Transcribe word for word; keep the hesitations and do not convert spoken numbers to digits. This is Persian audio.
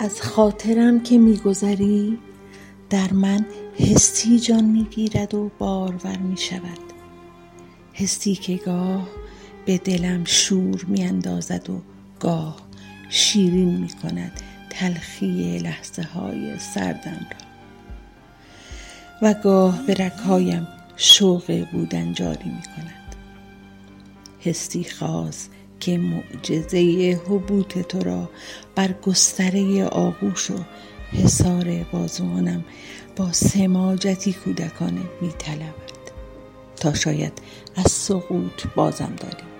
از خاطرم که میگذری در من حسی جان میگیرد و بارور میشود، حسی که گاه به دلم شور میاندازد و گاه شیرین میکند تلخی لحظه های سردم را و گاه به رگ‌هایم شوق بودن جاری میکند. حسی خاص که معجزه حبوط تو را بر گستره آغوش و حصار بازوانم با سماجتی کودکانه میطلبد تا شاید از سقوط بازم داریم.